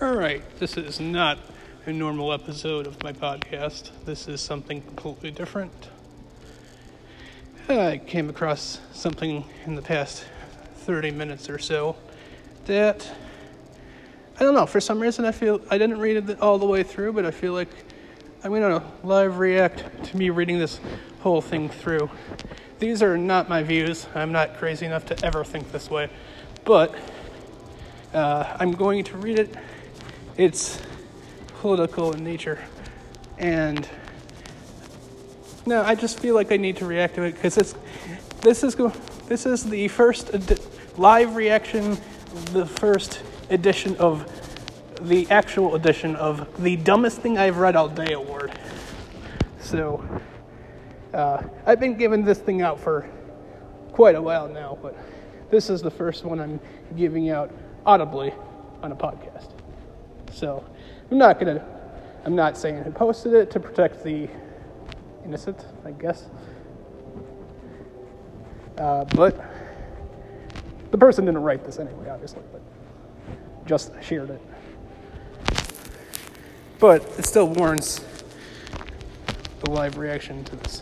All right, this is not a normal episode of my podcast. This is something completely different. I came across something in the past 30 minutes or so that, I don't know, for some reason I didn't read it all the way through, but I feel like I'm going to live react to me reading this whole thing through. These are not my views. I'm not crazy enough to ever think this way, but I'm going to read it. It's political in nature, and no, I just feel like I need to react to it because this is the first live reaction, the first edition of the actual edition of the Dumbest Thing I've Read All Day award. So I've been giving this thing out for quite a while now, but this is the first one I'm giving out audibly on a podcast. So I'm not saying who posted it to protect the innocent, I guess. But the person didn't write this anyway, obviously, but just shared it. But it still warrants a live reaction to this.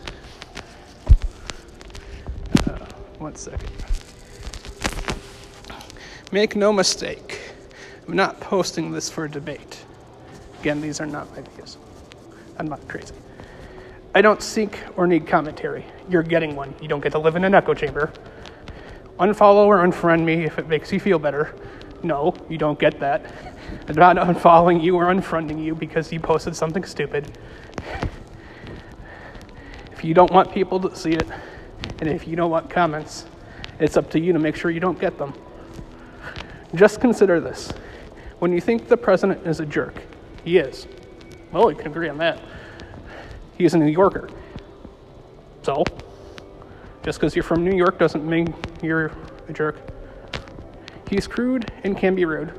One second. Make no mistake, I'm not posting this for debate. Again, these are not my views. I'm not crazy. I don't seek or need commentary. You're getting one. You don't get to live in an echo chamber. Unfollow or unfriend me if it makes you feel better. No, you don't get that. I'm not unfollowing you or unfriending you because you posted something stupid. If you don't want people to see it, and if you don't want comments, it's up to you to make sure you don't get them. Just consider this. When you think the president is a jerk, he is. Well, we can agree on that. He's a New Yorker. So, just because you're from New York doesn't mean you're a jerk. He's crude and can be rude.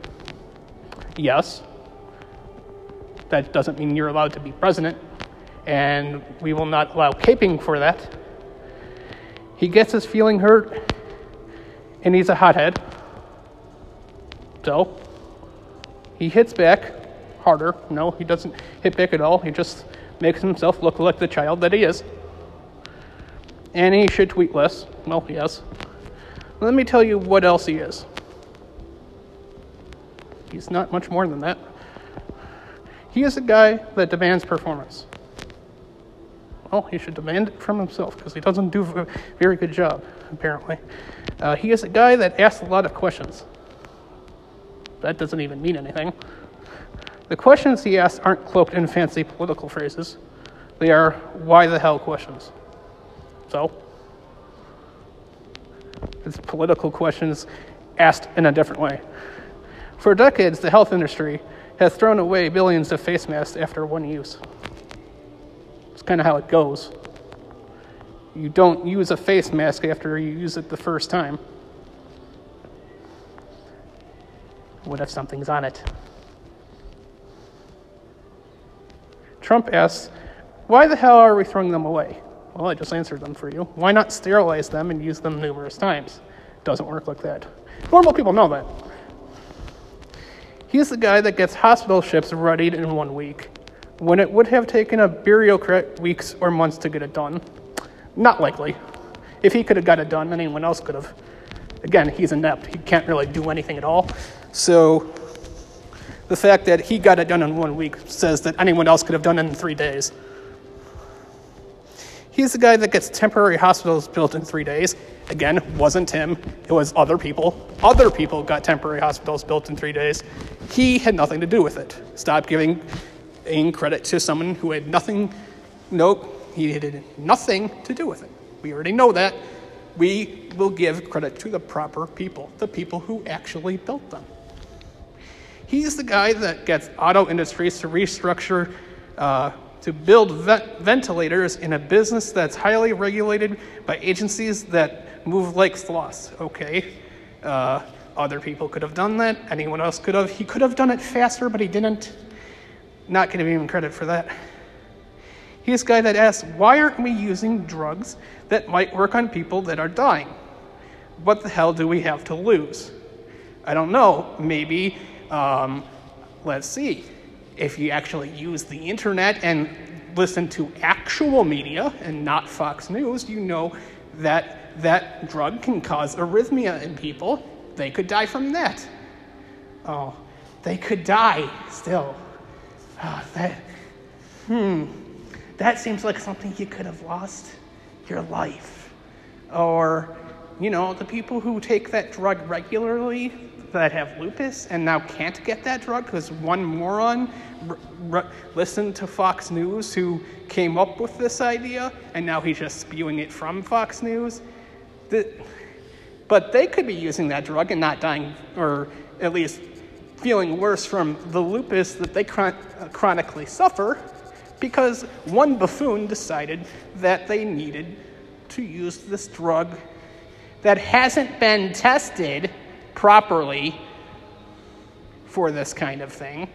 Yes. That doesn't mean you're allowed to be president, and we will not allow caping for that. He gets his feeling hurt, and he's a hothead. So, he hits back harder. No, he doesn't hit back at all. He just makes himself look like the child that he is. And he should tweet less. Well, yes. Let me tell you what else he is. He's not much more than that. He is a guy that demands performance. Well, he should demand it from himself because he doesn't do a very good job, apparently. He is a guy that asks a lot of questions. That doesn't even mean anything. The questions he asks aren't cloaked in fancy political phrases. They are why the hell questions. So, it's political questions asked in a different way. For decades, the health industry has thrown away billions of face masks after one use. It's kind of how it goes. You don't use a face mask after you use it the first time. What if something's on it? Trump asks, why the hell are we throwing them away? Well, I just answered them for you. Why not sterilize them and use them numerous times? Doesn't work like that. Normal people know that. He's the guy that gets hospital ships readied in 1 week, when it would have taken a bureaucrat weeks or months to get it done. Not likely. If he could have got it done, anyone else could have. Again, he's inept. He can't really do anything at all. So the fact that he got it done in 1 week says that anyone else could have done it in 3 days. He's the guy that gets temporary hospitals built in 3 days. Again, wasn't him. It was other people. Other people got temporary hospitals built in 3 days. He had nothing to do with it. Stop giving credit to someone who had nothing. Nope, he had nothing to do with it. We already know that. We will give credit to the proper people, the people who actually built them. He's the guy that gets auto industries to restructure, to build ventilators in a business that's highly regulated by agencies that move like sloths. Okay, other people could have done that. Anyone else could have. He could have done it faster, but he didn't. Not going to give him credit for that. He's the guy that asks, why aren't we using drugs that might work on people that are dying? What the hell do we have to lose? I don't know. Maybe let's see, if you actually use the internet and listen to actual media and not Fox News, you know that that drug can cause arrhythmia in people. They could die from that. Oh, they could die still. Oh, that seems like something you could have lost your life. Or, you know, the people who take that drug regularly that have lupus and now can't get that drug because one moron listened to Fox News who came up with this idea, and now he's just spewing it from Fox News. But they could be using that drug and not dying, or at least feeling worse from the lupus that they chronically suffer, because one buffoon decided that they needed to use this drug that hasn't been tested properly for this kind of thing,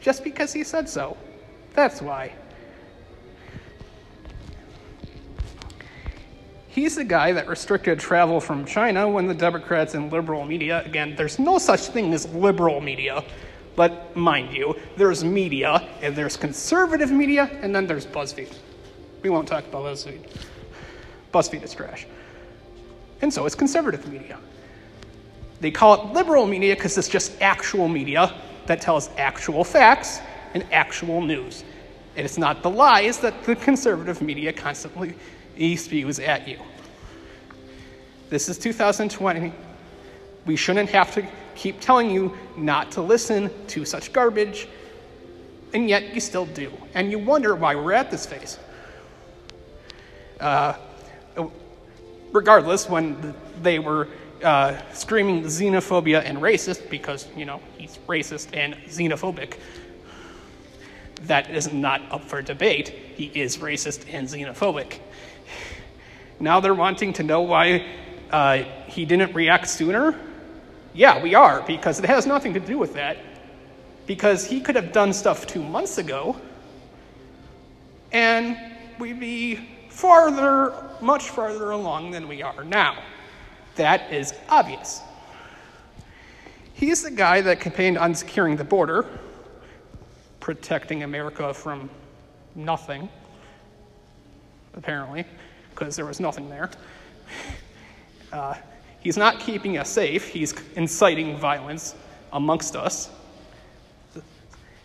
just because he said so. That's why. He's the guy that restricted travel from China when the Democrats and liberal media, again, there's no such thing as liberal media, but mind you, there's media, and there's conservative media, and then there's BuzzFeed. We won't talk about BuzzFeed. BuzzFeed is trash. And so is conservative media. They call it liberal media because it's just actual media that tells actual facts and actual news. And it's not the lies that the conservative media constantly spews at you. This is 2020. We shouldn't have to keep telling you not to listen to such garbage, and yet you still do. And you wonder why we're at this phase. Regardless, when they were screaming xenophobia and racist, because, you know, he's racist and xenophobic. That is not up for debate. He is racist and xenophobic. Now they're wanting to know why he didn't react sooner. Yeah, we are, because it has nothing to do with that. Because he could have done stuff 2 months ago, and we'd be much farther along than we are now. That is obvious. He's the guy that campaigned on securing the border, protecting America from nothing, apparently, because there was nothing there. He's not keeping us safe. He's inciting violence amongst us.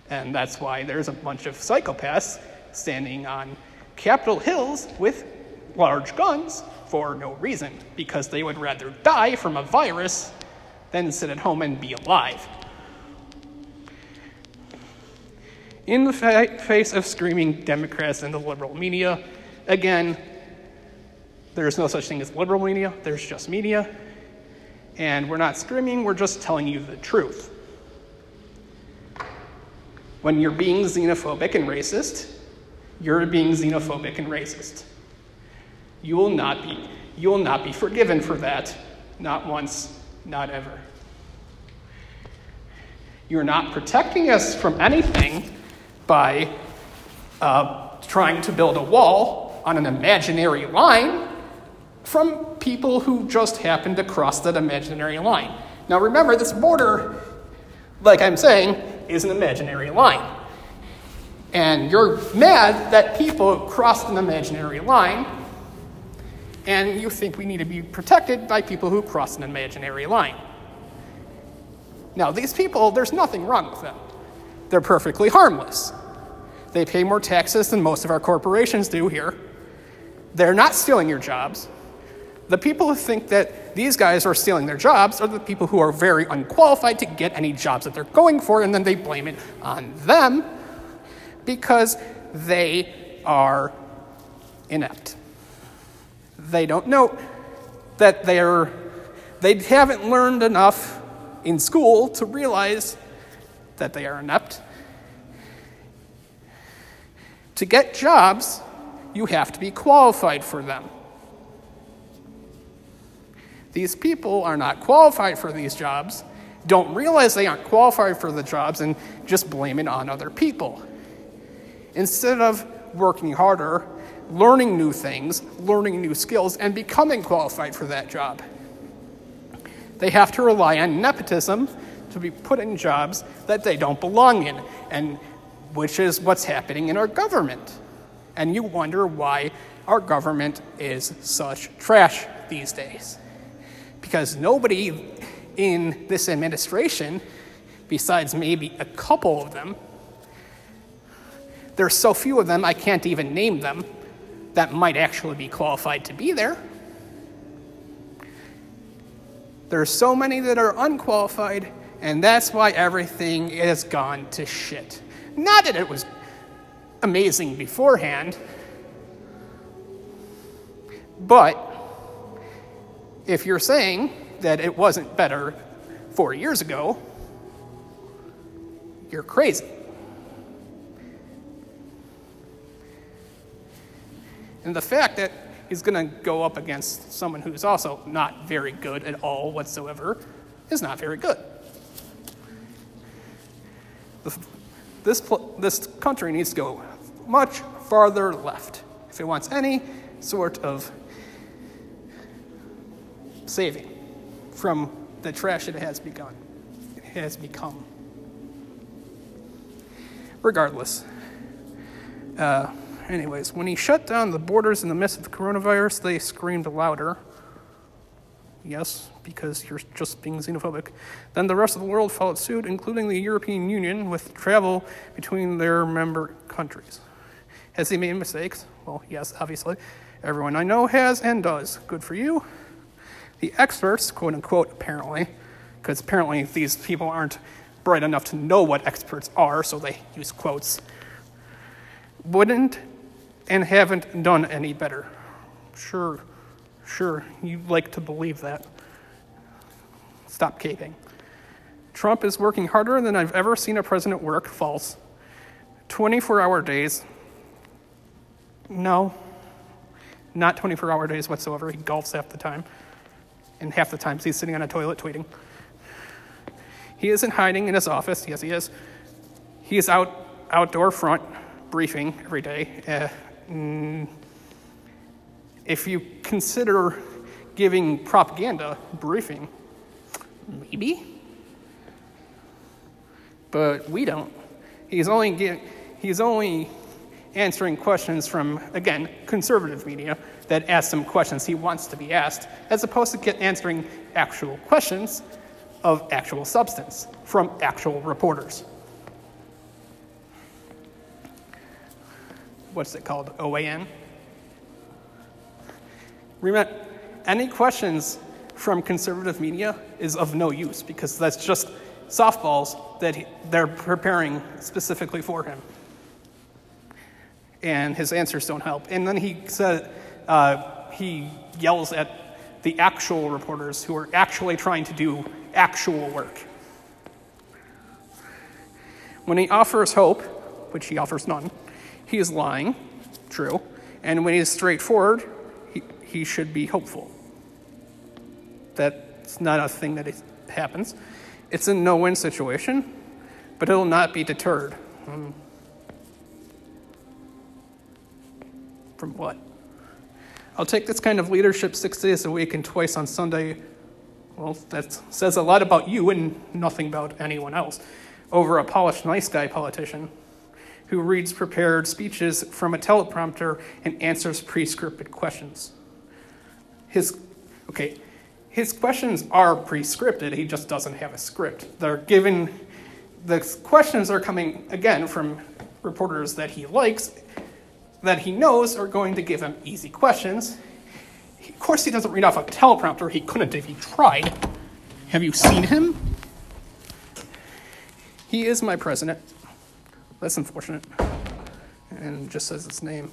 And that's why there's a bunch of psychopaths standing on Capitol Hills with large guns for no reason, because they would rather die from a virus than sit at home and be alive. In the face of screaming Democrats and the liberal media, again, there's no such thing as liberal media, there's just media, and we're not screaming, we're just telling you the truth. When you're being xenophobic and racist, you're being xenophobic and racist. You will not be forgiven for that. Not once, not ever. You're not protecting us from anything by trying to build a wall on an imaginary line from people who just happen to cross that imaginary line. Now remember, this border, like I'm saying, is an imaginary line. And you're mad that people crossed an imaginary line, and you think we need to be protected by people who cross an imaginary line. Now, these people, there's nothing wrong with them. They're perfectly harmless. They pay more taxes than most of our corporations do here. They're not stealing your jobs. The people who think that these guys are stealing their jobs are the people who are very unqualified to get any jobs that they're going for, and then they blame it on them because they are inept. They don't know that they haven't learned enough in school to realize that they are inept. To get jobs, you have to be qualified for them. These people are not qualified for these jobs, don't realize they aren't qualified for the jobs, and just blame it on other people. Instead of working harder, learning new things, learning new skills, and becoming qualified for that job. They have to rely on nepotism to be put in jobs that they don't belong in, and which is what's happening in our government. And you wonder why our government is such trash these days. Because nobody in this administration, besides maybe a couple of them, there's so few of them I can't even name them, that might actually be qualified to be there. There's so many that are unqualified, and that's why everything has gone to shit. Not that it was amazing beforehand, but if you're saying that it wasn't better 4 years ago, you're crazy. And the fact that he's going to go up against someone who's also not very good at all whatsoever is not very good. This country needs to go much farther left if it wants any sort of saving from the trash it has begun. It has become. Regardless. Anyways, when he shut down the borders in the midst of coronavirus, they screamed louder. Yes, because you're just being xenophobic. Then the rest of the world followed suit, including the European Union, with travel between their member countries. Has he made mistakes? Well, yes, obviously. Everyone I know has and does. Good for you. The experts, quote unquote, apparently, because apparently these people aren't bright enough to know what experts are, so they use quotes, wouldn't and haven't done any better. Sure, you like to believe that. Stop caping. Trump is working harder than I've ever seen a president work. False. 24-hour days. No. Not 24-hour days whatsoever. He golfs half the time. And half the time he's sitting on a toilet tweeting. He isn't hiding in his office. Yes, he is. He is outdoor front briefing every day. If you consider giving propaganda briefing, maybe, but we don't. He's only answering questions from, again, conservative media that ask him questions he wants to be asked, as opposed to answering actual questions of actual substance from actual reporters. What's it called? OAN? Remember, any questions from conservative media is of no use because that's just softballs that they're preparing specifically for him. And his answers don't help. And then he said, he yells at the actual reporters who are actually trying to do actual work. When he offers hope, which he offers none, he is lying. True. And when he is straightforward, he should be hopeful. That's not a thing that happens. It's a no-win situation, but it'll not be deterred. From what? I'll take this kind of leadership 6 days a week and twice on Sunday. Well, that says a lot about you and nothing about anyone else. Over a polished nice guy politician who reads prepared speeches from a teleprompter and answers pre-scripted questions. His questions are pre-scripted, he just doesn't have a script. The questions are coming, again, from reporters that he likes, that he knows are going to give him easy questions. Of course he doesn't read off a teleprompter, he couldn't if he tried. Have you seen him? He is my president. That's unfortunate. And just says its name.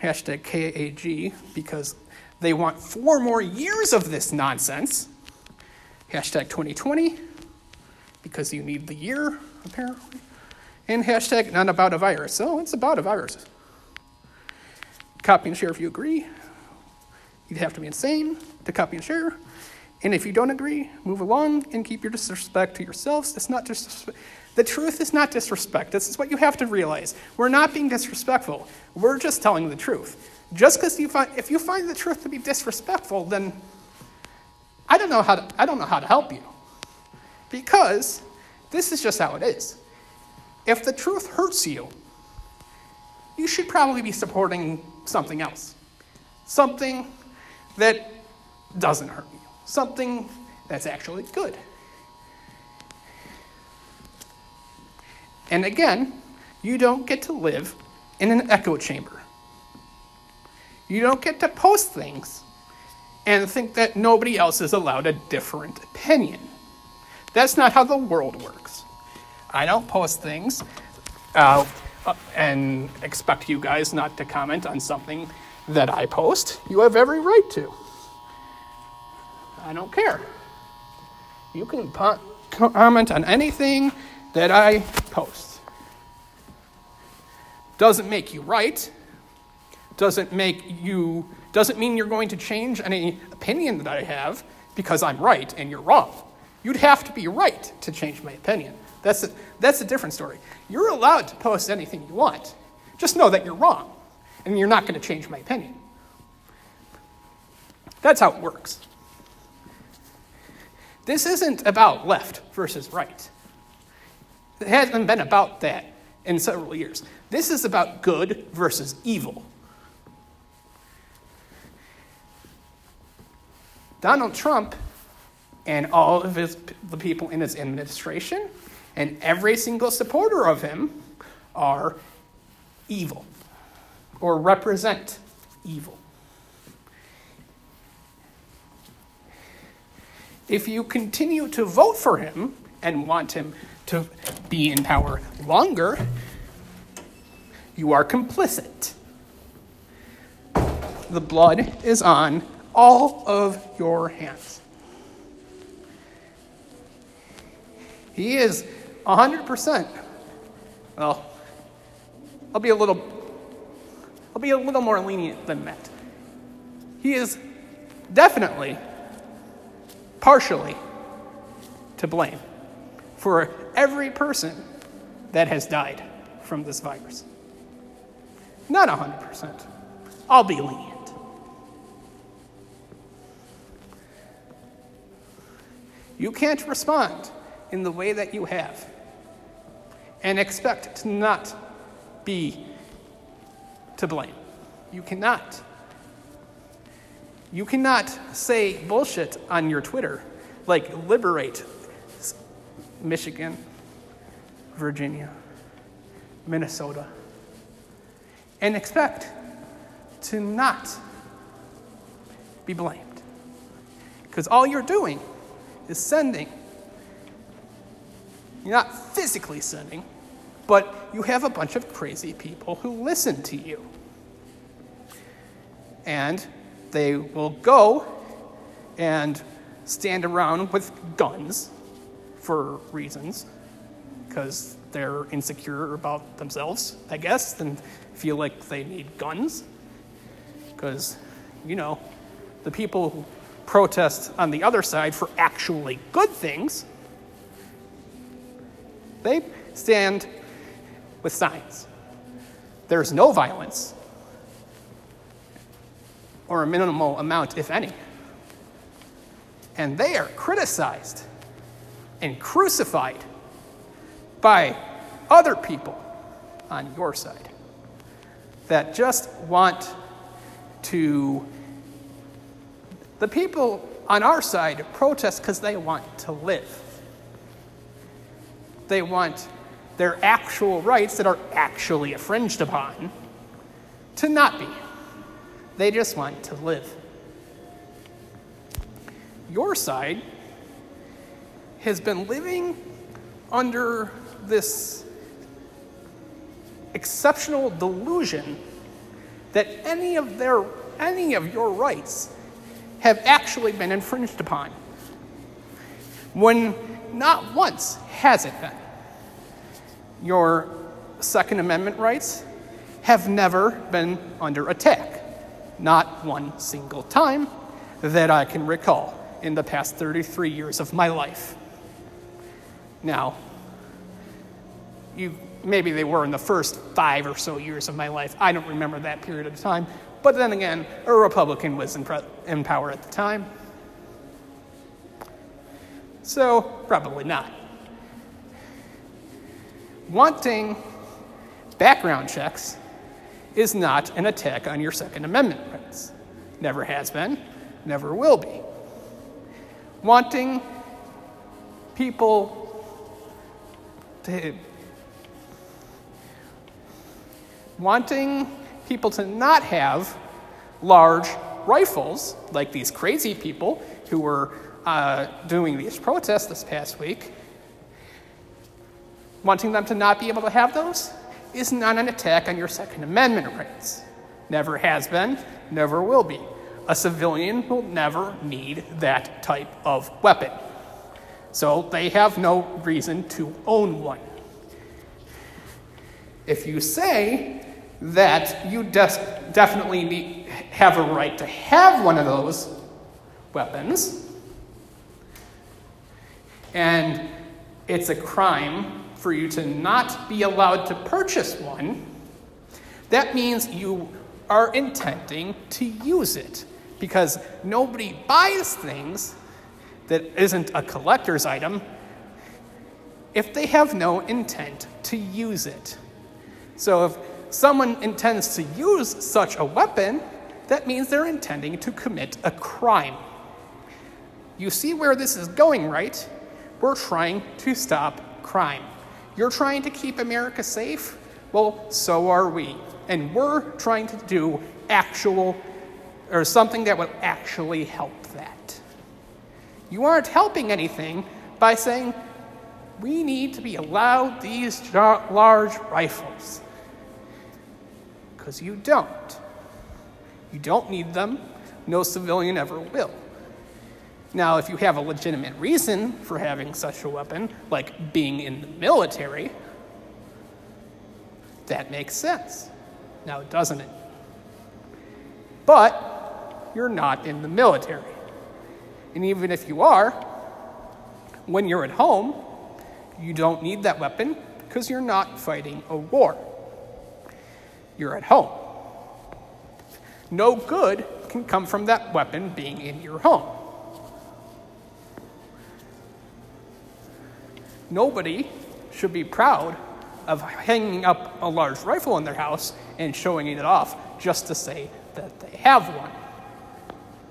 Hashtag KAG, because they want 4 more years of this nonsense. Hashtag 2020, because you need the year, apparently. And hashtag not about a virus. Oh, it's about a virus. Copy and share if you agree. You'd have to be insane to copy and share. And if you don't agree, move along and keep your disrespect to yourselves. It's not disrespect. The truth is not disrespect. This is what you have to realize. We're not being disrespectful. We're just telling the truth. Just because if you find the truth to be disrespectful, then I don't know how to help you. because this is just how it is. If the truth hurts you, you should probably be supporting something else. Something that doesn't hurt you. Something that's actually good. And again, you don't get to live in an echo chamber. You don't get to post things and think that nobody else is allowed a different opinion. That's not how the world works. I don't post things and expect you guys not to comment on something that I post. You have every right to. I don't care. You can comment on anything that I post. Doesn't make you right. Doesn't mean you're going to change any opinion that I have because I'm right and you're wrong. You'd have to be right to change my opinion. That's a different story. You're allowed to post anything you want. Just know that you're wrong, and you're not going to change my opinion. That's how it works. This isn't about left versus right. It hasn't been about that in several years. This is about good versus evil. Donald Trump and all of the people in his administration and every single supporter of him are evil or represent evil. If you continue to vote for him and want him to be in power longer, you are complicit. The blood is on all of your hands. He is 100%. Well, I'll be a little more lenient than that. He is definitely, partially, to blame for every person that has died from this virus. Not 100%. I'll be lenient. You can't respond in the way that you have and expect to not be to blame. You cannot. You cannot say bullshit on your Twitter like liberate Michigan, Virginia, Minnesota, and expect to not be blamed. Because all you're doing is sending. You're not physically sending, but you have a bunch of crazy people who listen to you. And they will go and stand around with guns for reasons, because they're insecure about themselves, I guess, and feel like they need guns. Because, the people who protest on the other side for actually good things, they stand with signs. There's no violence, or a minimal amount, if any. And they are criticized and crucified by other people on your side that just want to. The people on our side protest because they want to live. They want their actual rights that are actually infringed upon to not be. They just want to live. Your side has been living under this exceptional delusion that any of your rights have actually been infringed upon, when not once has it been. Your Second Amendment rights have never been under attack. Not one single time that I can recall in the past 33 years of my life. Now, maybe they were in the first 5 or so years of my life. I don't remember that period of time. But then again, a Republican was in power at the time. So Probably not. Wanting background checks is not an attack on your Second Amendment rights. Never has been, never will be. Wanting people to... wanting people to not have large rifles, like these crazy people who were doing these protests this past week, wanting them to not be able to have those is not an attack on your Second Amendment rights. Never has been, never will be. A civilian will never need that type of weapon. So they have no reason to own one. If you say that you definitely have a right to have one of those weapons, and it's a crime for you to not be allowed to purchase one, that means you are intending to use it, because nobody buys things that isn't a collector's item if they have no intent to use it. So if someone intends to use such a weapon, that means they're intending to commit a crime. You see where this is going, right? We're trying to stop crime. You're trying to keep America safe? Well, so are we. And we're trying to do something that would actually help that. You aren't helping anything by saying, we need to be allowed these large rifles. Because you don't. You don't need them. No civilian ever will. Now, if you have a legitimate reason for having such a weapon, like being in the military, that makes sense. Now, doesn't it? But you're not in the military. And even if you are, when you're at home, you don't need that weapon because you're not fighting a war. You're at home. No good can come from that weapon being in your home. Nobody should be proud of hanging up a large rifle in their house and showing it off just to say that they have one.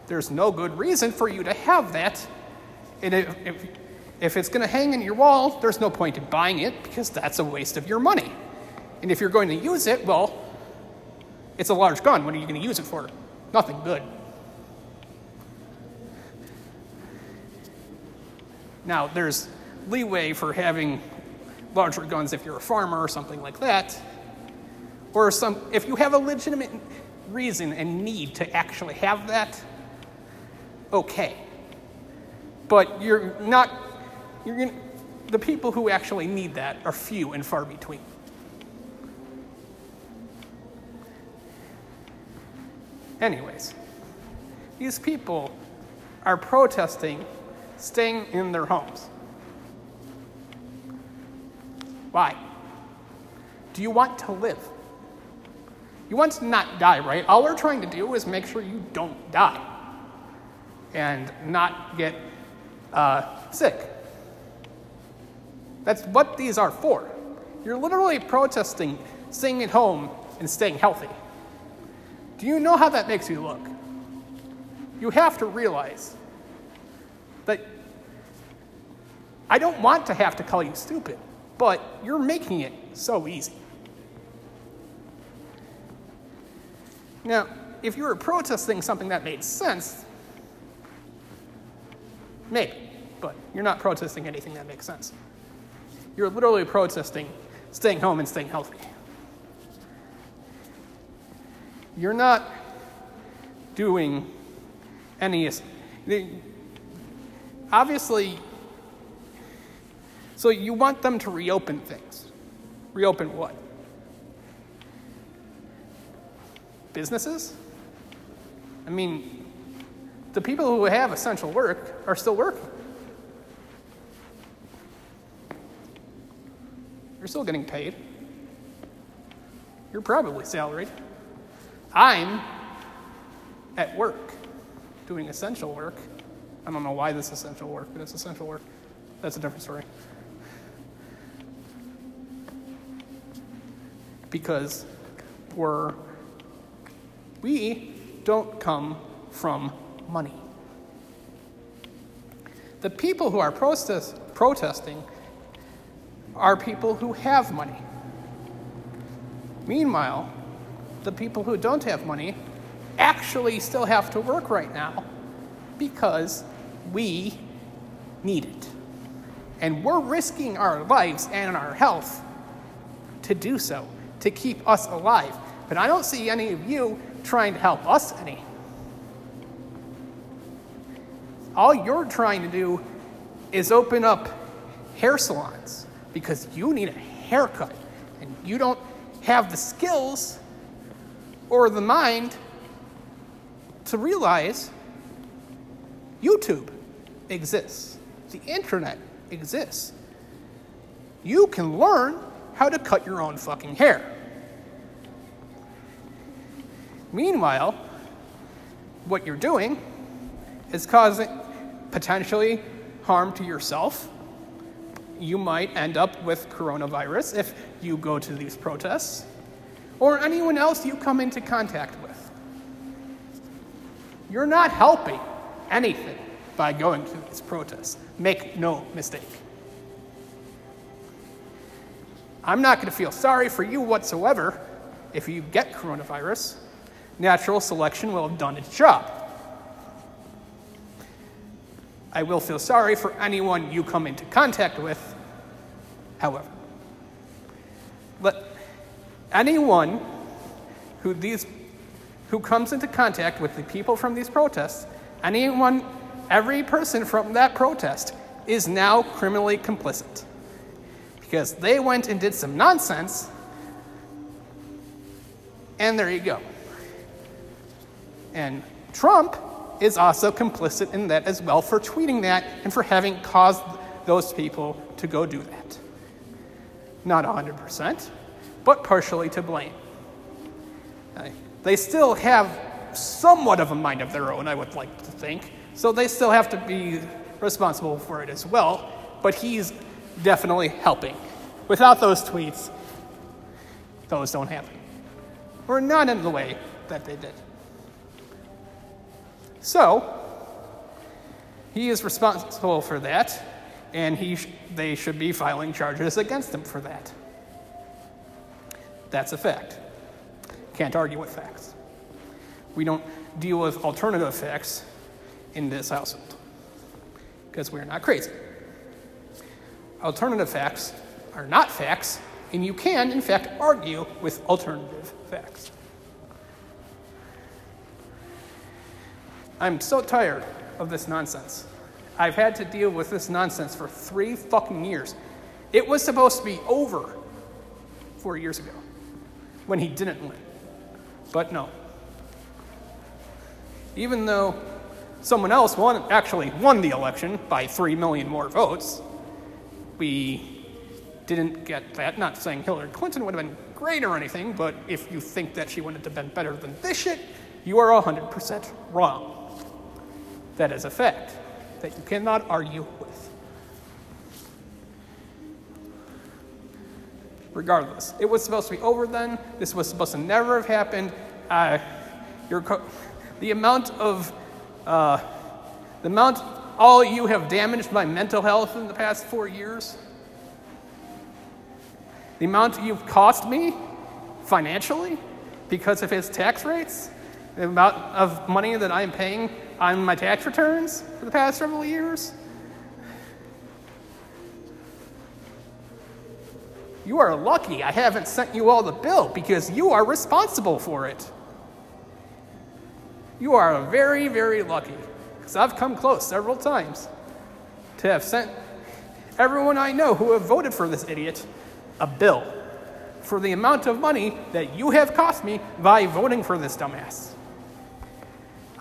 There's no good reason for you to have that. And if it's going to hang in your wall, there's no point in buying it because that's a waste of your money. And if you're going to use it, well, it's a large gun. What are you going to use it for? Nothing good. Now, there's leeway for having larger guns if you're a farmer or something like that. Or if you have a legitimate reason and need to actually have that, okay. But you're not... the people who actually need that are few and far between. Anyways, these people are protesting staying in their homes. Why? Do you want to live? You want to not die, right? All we're trying to do is make sure you don't die and not get sick. That's what these are for. You're literally protesting staying at home and staying healthy. Do you know how that makes you look? You have to realize that I don't want to have to call you stupid, but you're making it so easy. Now, if you were protesting something that made sense, maybe, but you're not protesting anything that makes sense. You're literally protesting staying home and staying healthy. You're not doing any... Obviously, so you want them to reopen things. Reopen what? Businesses? I mean, the people who have essential work are still working. You're still getting paid. You're probably salaried. I'm at work doing essential work. I don't know why this is essential work, but it's essential work. that's a different story. Because we don't come from money. The people who are protesting are people who have money. Meanwhile, the people who don't have money actually still have to work right now because we need it. And we're risking our lives and our health to do so, to keep us alive. But I don't see any of you trying to help us any. All you're trying to do is open up hair salons because you need a haircut and you don't have the skills or the mind to realize YouTube exists. The internet exists. You can learn how to cut your own fucking hair. Meanwhile, what you're doing is causing potentially harm to yourself. You might end up with coronavirus if you go to these protests, or anyone else you come into contact with. You're not helping anything by going to these protests. Make no mistake. I'm not going to feel sorry for you whatsoever if you get coronavirus. Natural selection will have done its job. I will feel sorry for anyone you come into contact with, however. Let anyone who comes into contact with the people from these protests, every person from that protest is now criminally complicit because they went and did some nonsense, and there you go. And Trump is also complicit in that as well, for tweeting that and for having caused those people to go do that. Not 100%, but partially to blame. They still have somewhat of a mind of their own, I would like to think, so they still have to be responsible for it as well, but he's definitely helping. Without those tweets, those don't happen. Or not in the way that they did. So, he is responsible for that, and they should be filing charges against him for that. That's a fact. Can't argue with facts. We don't deal with alternative facts in this household, because we're not crazy. Alternative facts are not facts, and you can, in fact, argue with alternative facts. I'm so tired of this nonsense. I've had to deal with this nonsense for 3 fucking years. It was supposed to be over 4 years ago when he didn't win. But no. Even though someone else actually won the election by 3 million more votes, we didn't get that. Not saying Hillary Clinton would have been great or anything, but if you think that she wouldn't have been better than this shit, you are 100% wrong. That is a fact that you cannot argue with. Regardless, it was supposed to be over then. This was supposed to never have happened. All you have damaged my mental health in the past 4 years, the amount you've cost me financially because of his tax rates, the amount of money that I am paying on my tax returns for the past several years. You are lucky I haven't sent you all the bill because you are responsible for it. You are very, very lucky because I've come close several times to have sent everyone I know who have voted for this idiot a bill for the amount of money that you have cost me by voting for this dumbass.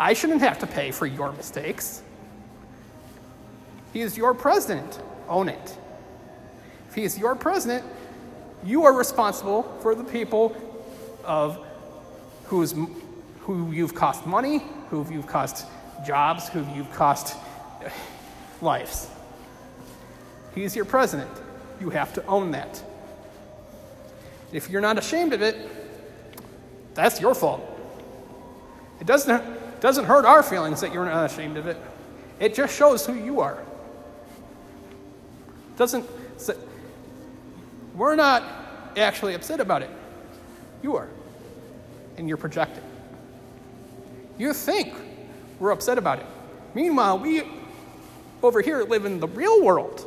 I shouldn't have to pay for your mistakes. He is your president. Own it. If he is your president, you are responsible for the people of who you've cost money, who you've cost jobs, who you've cost lives. He's your president. You have to own that. If you're not ashamed of it, that's your fault. It doesn't hurt our feelings that you're not ashamed of it. It just shows who you are. We're not actually upset about it. You are. And you're projecting. You think we're upset about it. Meanwhile, we over here live in the real world,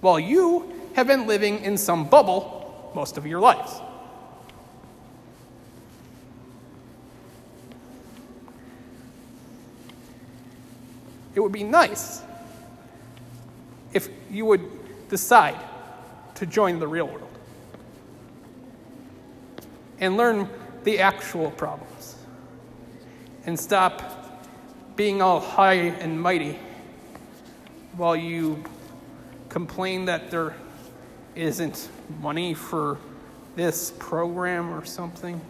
while you have been living in some bubble most of your lives. It would be nice if you would decide to join the real world and learn the actual problems and stop being all high and mighty while you complain that there isn't money for this program or something.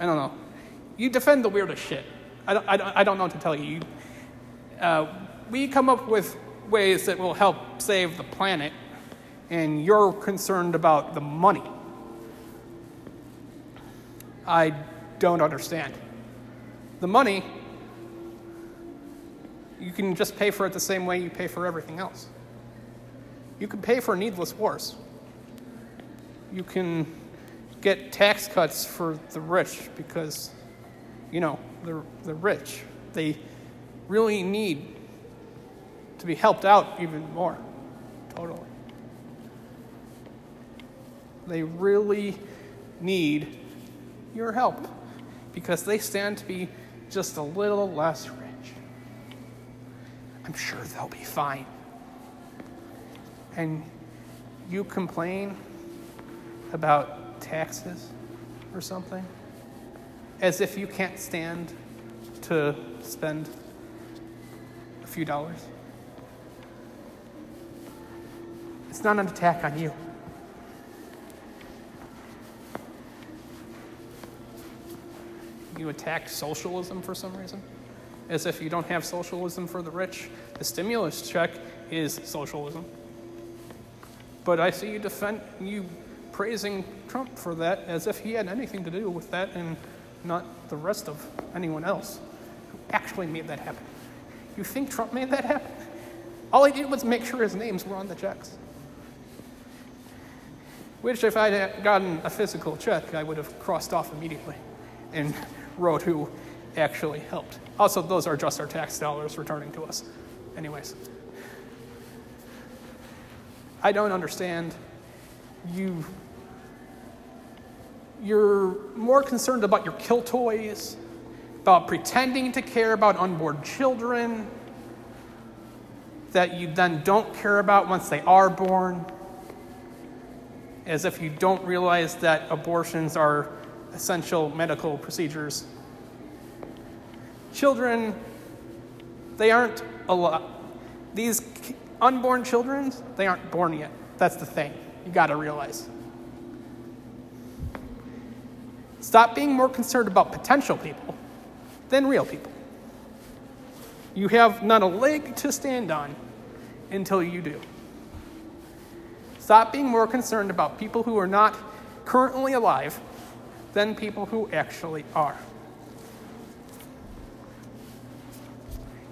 I don't know. You defend the weirdest shit. I don't know what to tell you. We come up with ways that will help save the planet, and you're concerned about the money. I don't understand. The money, you can just pay for it the same way you pay for everything else. You can pay for needless wars. You can get tax cuts for the rich because, they're rich. They really need to be helped out even more. Totally. They really need your help because they stand to be just a little less rich. I'm sure they'll be fine. And you complain about taxes or something as if you can't stand to spend a few dollars. It's not an attack on you. You attack socialism for some reason, as if you don't have socialism for the rich. The stimulus check is socialism. But I see you praising Trump for that as if he had anything to do with that and not the rest of anyone else who actually made that happen. You think Trump made that happen? All he did was make sure his names were on the checks. Which, if I had gotten a physical check, I would have crossed off immediately and wrote who actually helped. Also, those are just our tax dollars returning to us. Anyways. I don't understand. You're more concerned about your kill toys, about pretending to care about unborn children that you then don't care about once they are born, as if you don't realize that abortions are essential medical procedures. Children, they aren't a lot. These unborn children, they aren't born yet. That's the thing. You got to realize. Stop being more concerned about potential people than real people. You have not a leg to stand on until you do. Stop being more concerned about people who are not currently alive than people who actually are.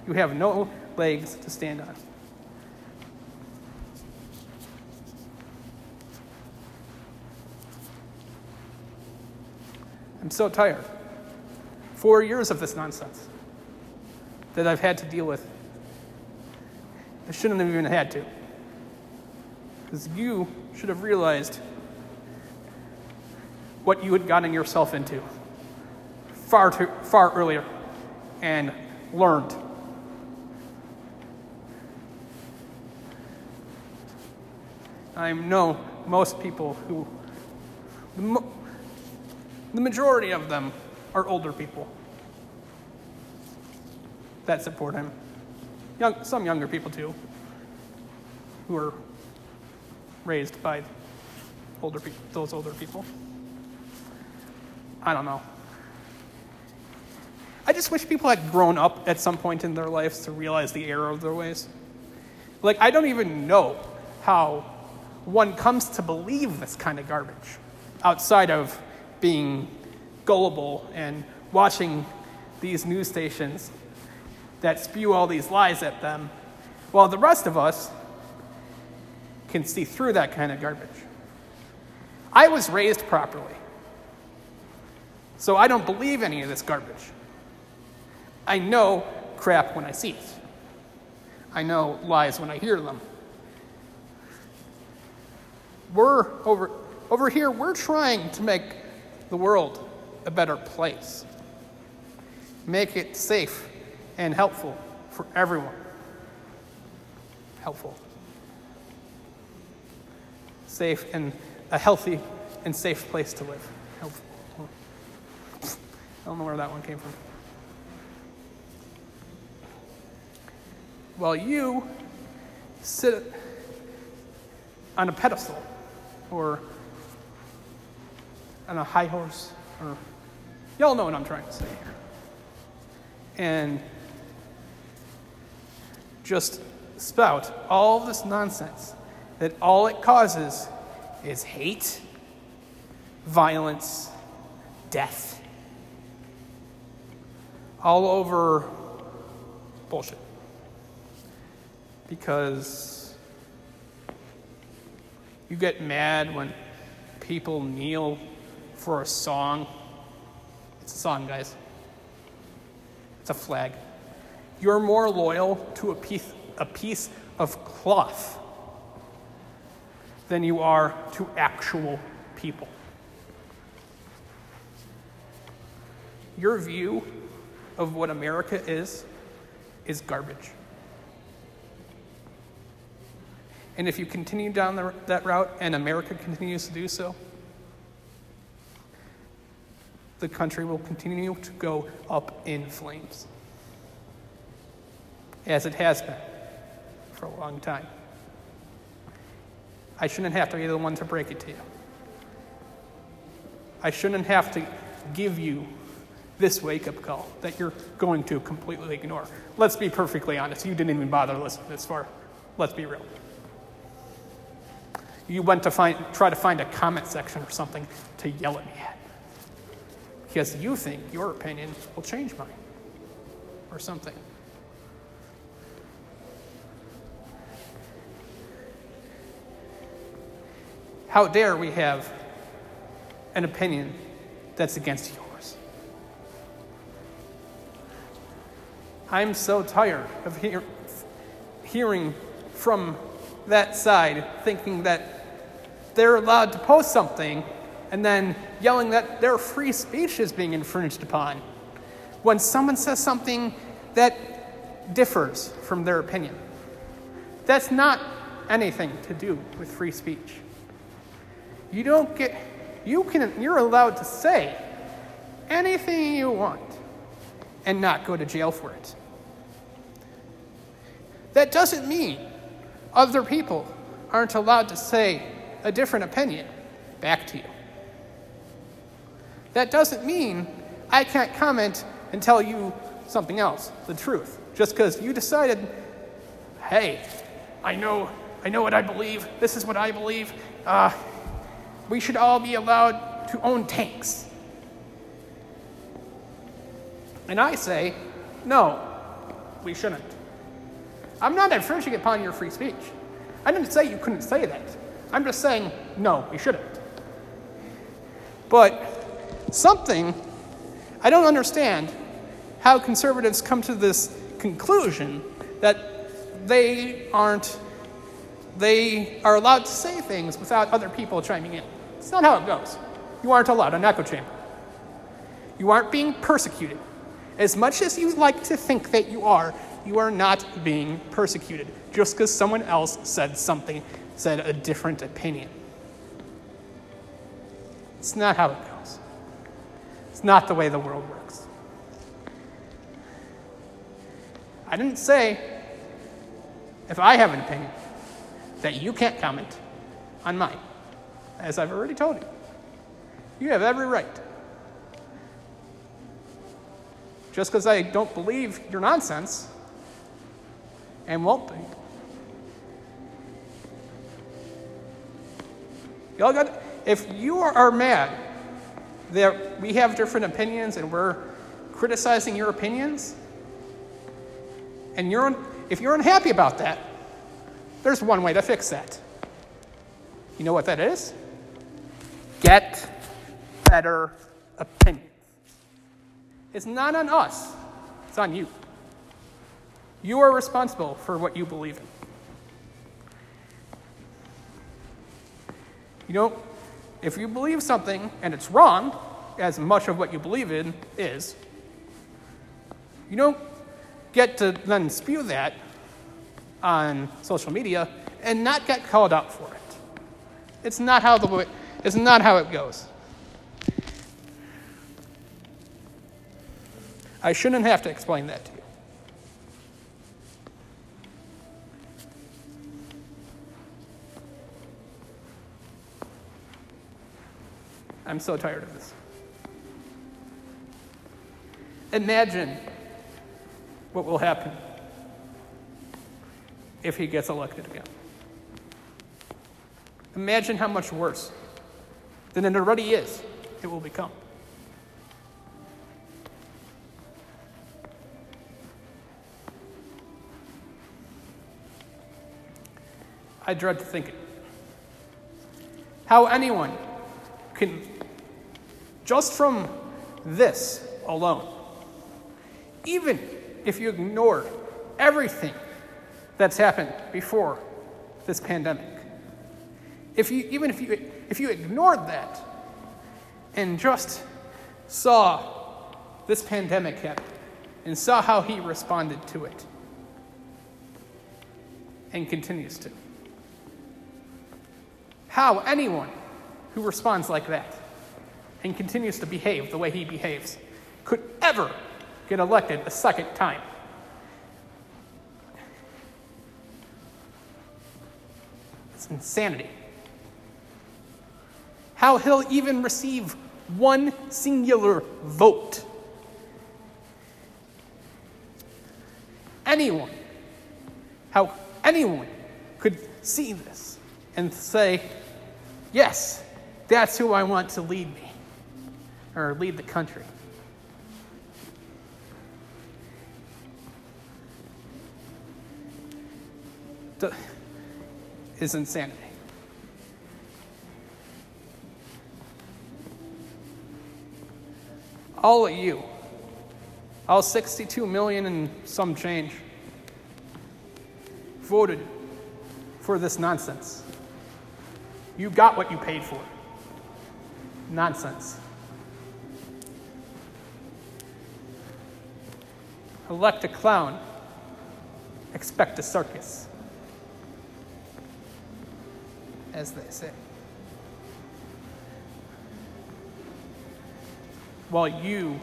You have no legs to stand on. I'm so tired. 4 years of this nonsense that I've had to deal with. I shouldn't have even had to. Because you should have realized what you had gotten yourself into far earlier and learned. I know most people who, the majority of them are older people that support him. Some younger people too, who are raised by those older people. I don't know. I just wish people had grown up at some point in their lives to realize the error of their ways. Like, I don't even know how one comes to believe this kind of garbage outside of being gullible and watching these news stations that spew all these lies at them, while the rest of us can see through that kind of garbage. I was raised properly, so I don't believe any of this garbage. I know crap when I see it. I know lies when I hear them. We're over here, we're trying to make the world a better place. Make it safe and helpful for everyone. Helpful. Safe and a healthy and safe place to live. Helpful. I don't know where that one came from. While you sit on a pedestal or on a high horse, or y'all know what I'm trying to say here, and just spout all this nonsense that all it causes is hate, violence, death, all over bullshit. Because you get mad when people kneel for a song. It's a song, guys. It's a flag. You're more loyal to a piece of cloth than you are to actual people. Your view of what America is garbage. And if you continue down that route, and America continues to do so, the country will continue to go up in flames, as it has been for a long time. I shouldn't have to be the one to break it to you. I shouldn't have to give you this wake-up call that you're going to completely ignore. Let's be perfectly honest. You didn't even bother listening this far. Let's be real. You went to try to find a comment section or something to yell at me at, because you think your opinion will change mine or something. How dare we have an opinion that's against yours? I'm so tired of hearing from that side, thinking that they're allowed to post something and then yelling that their free speech is being infringed upon when someone says something that differs from their opinion. That's not anything to do with free speech. You're allowed to say anything you want and not go to jail for it. That doesn't mean other people aren't allowed to say a different opinion back to you. That doesn't mean I can't comment and tell you something else, the truth, just because you decided, hey, I know what I believe, this is what I believe, we should all be allowed to own tanks. And I say, no, we shouldn't. I'm not infringing upon your free speech. I didn't say you couldn't say that. I'm just saying, no, we shouldn't. But I don't understand how conservatives come to this conclusion that they are allowed to say things without other people chiming in. It's not how it goes. You aren't allowed an echo chamber. You aren't being persecuted. As much as you like to think that you are, you are not being persecuted just because someone else said a different opinion. It's not how it goes. It's not the way the world works. I didn't say, if I have an opinion, that you can't comment on mine. As I've already told you, you have every right. Just because I don't believe your nonsense, and won't be, Y'all got, if you are mad that we have different opinions and we're criticizing your opinions, and if you're unhappy about that, there's one way to fix that. You know what that is? Get better opinions. It's not on us. It's on you. You are responsible for what you believe in. You know, if you believe something and it's wrong, as much of what you believe in is, you don't get to then spew that on social media and not get called out for it. It's not how it goes. I shouldn't have to explain that to you. I'm so tired of this. Imagine what will happen if he gets elected again. Imagine how much worse than it already is it will become. I dread to think it. How anyone can, just from this alone, even if you ignore everything that's happened before this pandemic, if you ignored that and just saw this pandemic happen and saw how he responded to it and continues to, how anyone who responds like that and continues to behave the way he behaves could ever get elected a second time. It's insanity. How he'll even receive one singular vote. How anyone could see this and say, yes, that's who I want to lead me, or lead the country. It's insanity. All of you, all 62 million and some change, voted for this nonsense. You got what you paid for. Nonsense. Elect a clown, expect a circus, as they say. While you,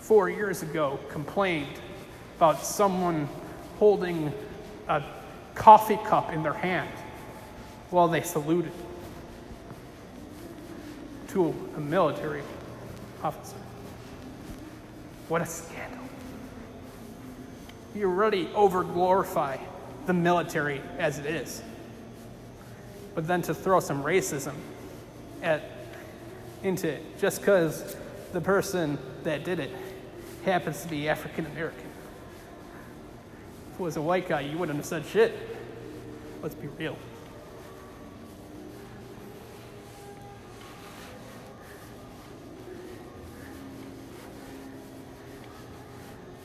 4 years ago, complained about someone holding a coffee cup in their hand while they saluted to a military officer. What a scandal. You already over-glorify the military as it is. But then to throw some racism into it just because the person that did it happens to be African American. If it was a white guy, you wouldn't have said shit. Let's be real.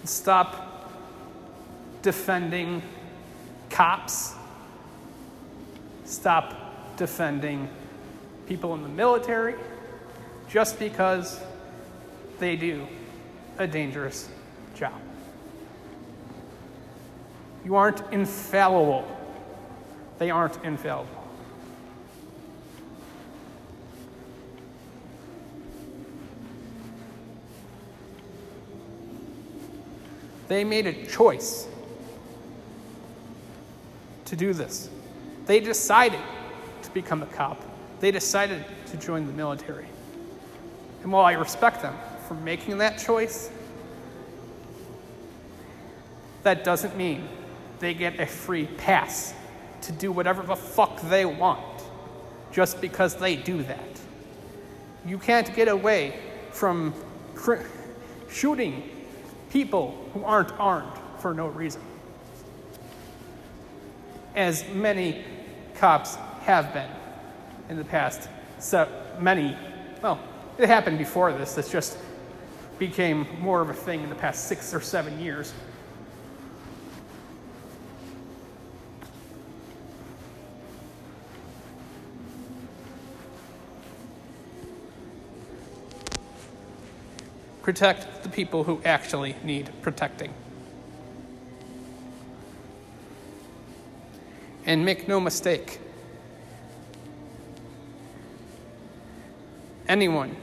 Stop defending cops. Stop defending people in the military just because they do a dangerous job. You aren't infallible. They aren't infallible. They made a choice to do this. They decided to become a cop. They decided to join the military. And while I respect them for making that choice, that doesn't mean they get a free pass to do whatever the fuck they want just because they do that. You can't get away from shooting people who aren't armed for no reason, as many cops have been in the past. It happened before this. It just became more of a thing in the past 6 or 7 years. Protect the people who actually need protecting. And make no mistake, anyone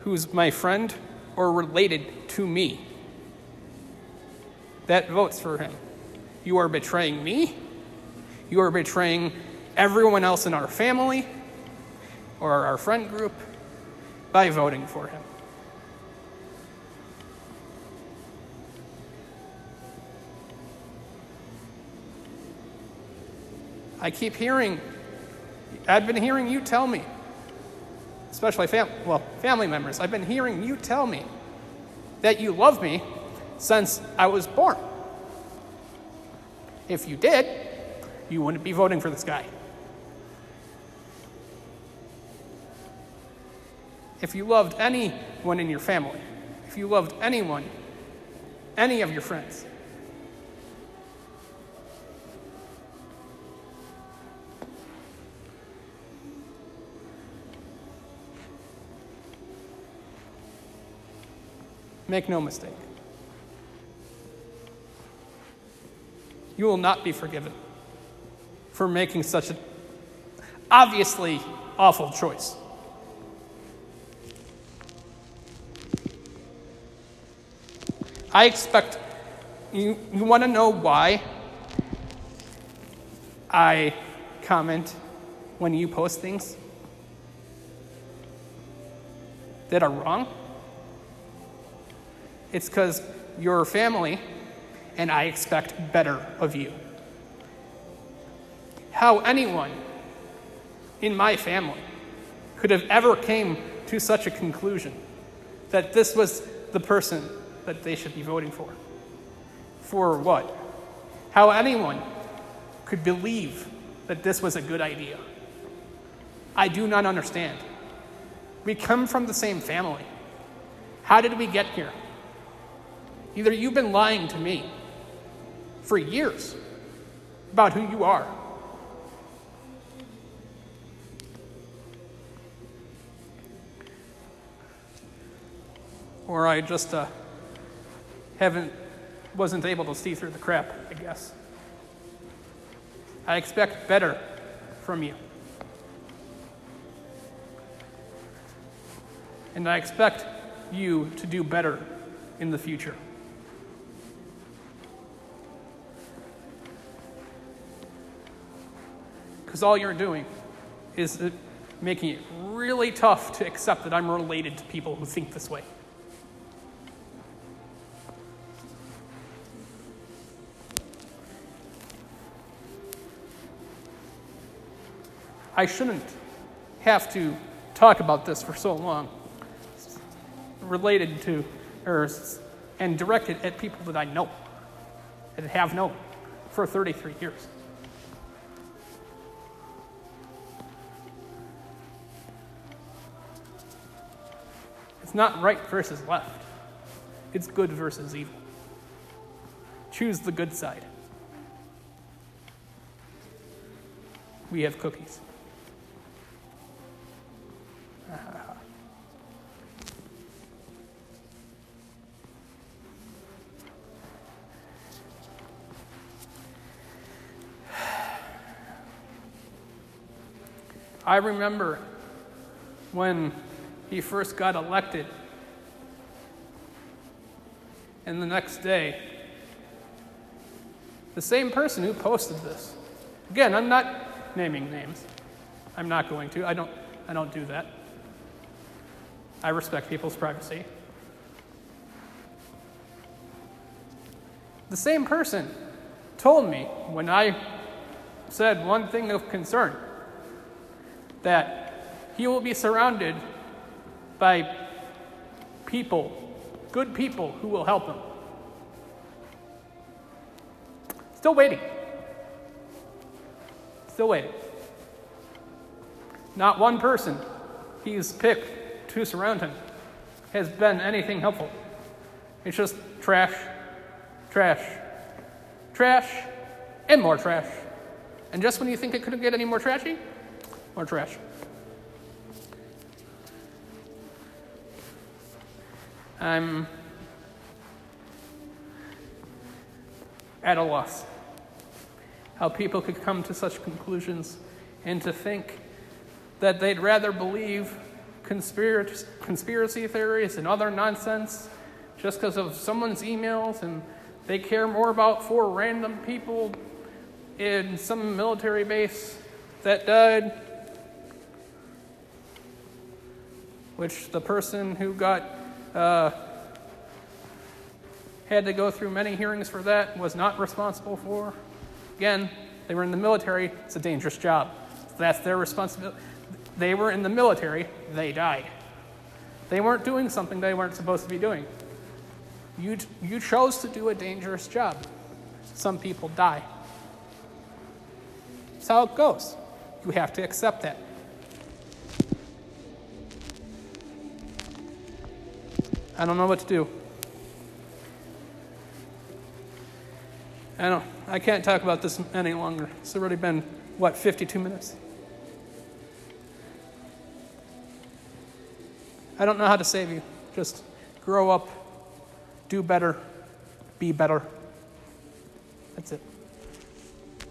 who's my friend or related to me that votes for him, you are betraying me, you are betraying everyone else in our family or our friend group by voting for him. I've been hearing you tell me, especially family members, I've been hearing you tell me that you love me since I was born. If you did, you wouldn't be voting for this guy. If you loved anyone in your family, if you loved anyone, any of your friends, make no mistake, you will not be forgiven for making such an obviously awful choice. I expect you want to know why I comment when you post things that are wrong? It's because you're family, and I expect better of you. How anyone in my family could have ever came to such a conclusion that this was the person that they should be voting for? For what? How anyone could believe that this was a good idea? I do not understand. We come from the same family. How did we get here? Either you've been lying to me for years about who you are, or I just wasn't able to see through the crap, I guess. I expect better from you. And I expect you to do better in the future. Because all you're doing is making it really tough to accept that I'm related to people who think this way. I shouldn't have to talk about this for so long, related to, or and directed at people that I know and have known for 33 years. It's not right versus left. It's good versus evil. Choose the good side. We have cookies. I remember when he first got elected, and the next day, the same person who posted this, again, I'm not naming names. I'm not going to. I don't do that. I respect people's privacy. The same person told me when I said one thing of concern that he will be surrounded by people, good people who will help him. Still waiting. Not one person he's picked to surround him has been anything helpful. It's just trash, and more trash. And just when you think it couldn't get any more trashy, more trash. I'm at a loss how people could come to such conclusions and to think that they'd rather believe conspiracy theories and other nonsense just because of someone's emails, and they care more about four random people in some military base that died, which the person who got had to go through many hearings for that was not responsible for. Again, they were in the military. It's a dangerous job. That's their responsibility. They were in the military. They died. They weren't doing something they weren't supposed to be doing. You chose to do a dangerous job. Some people die. That's how it goes. You have to accept that. I don't know what to do. I can't talk about this any longer. It's already been, 52 minutes? I don't know how to save you. Just grow up, do better, be better. That's it.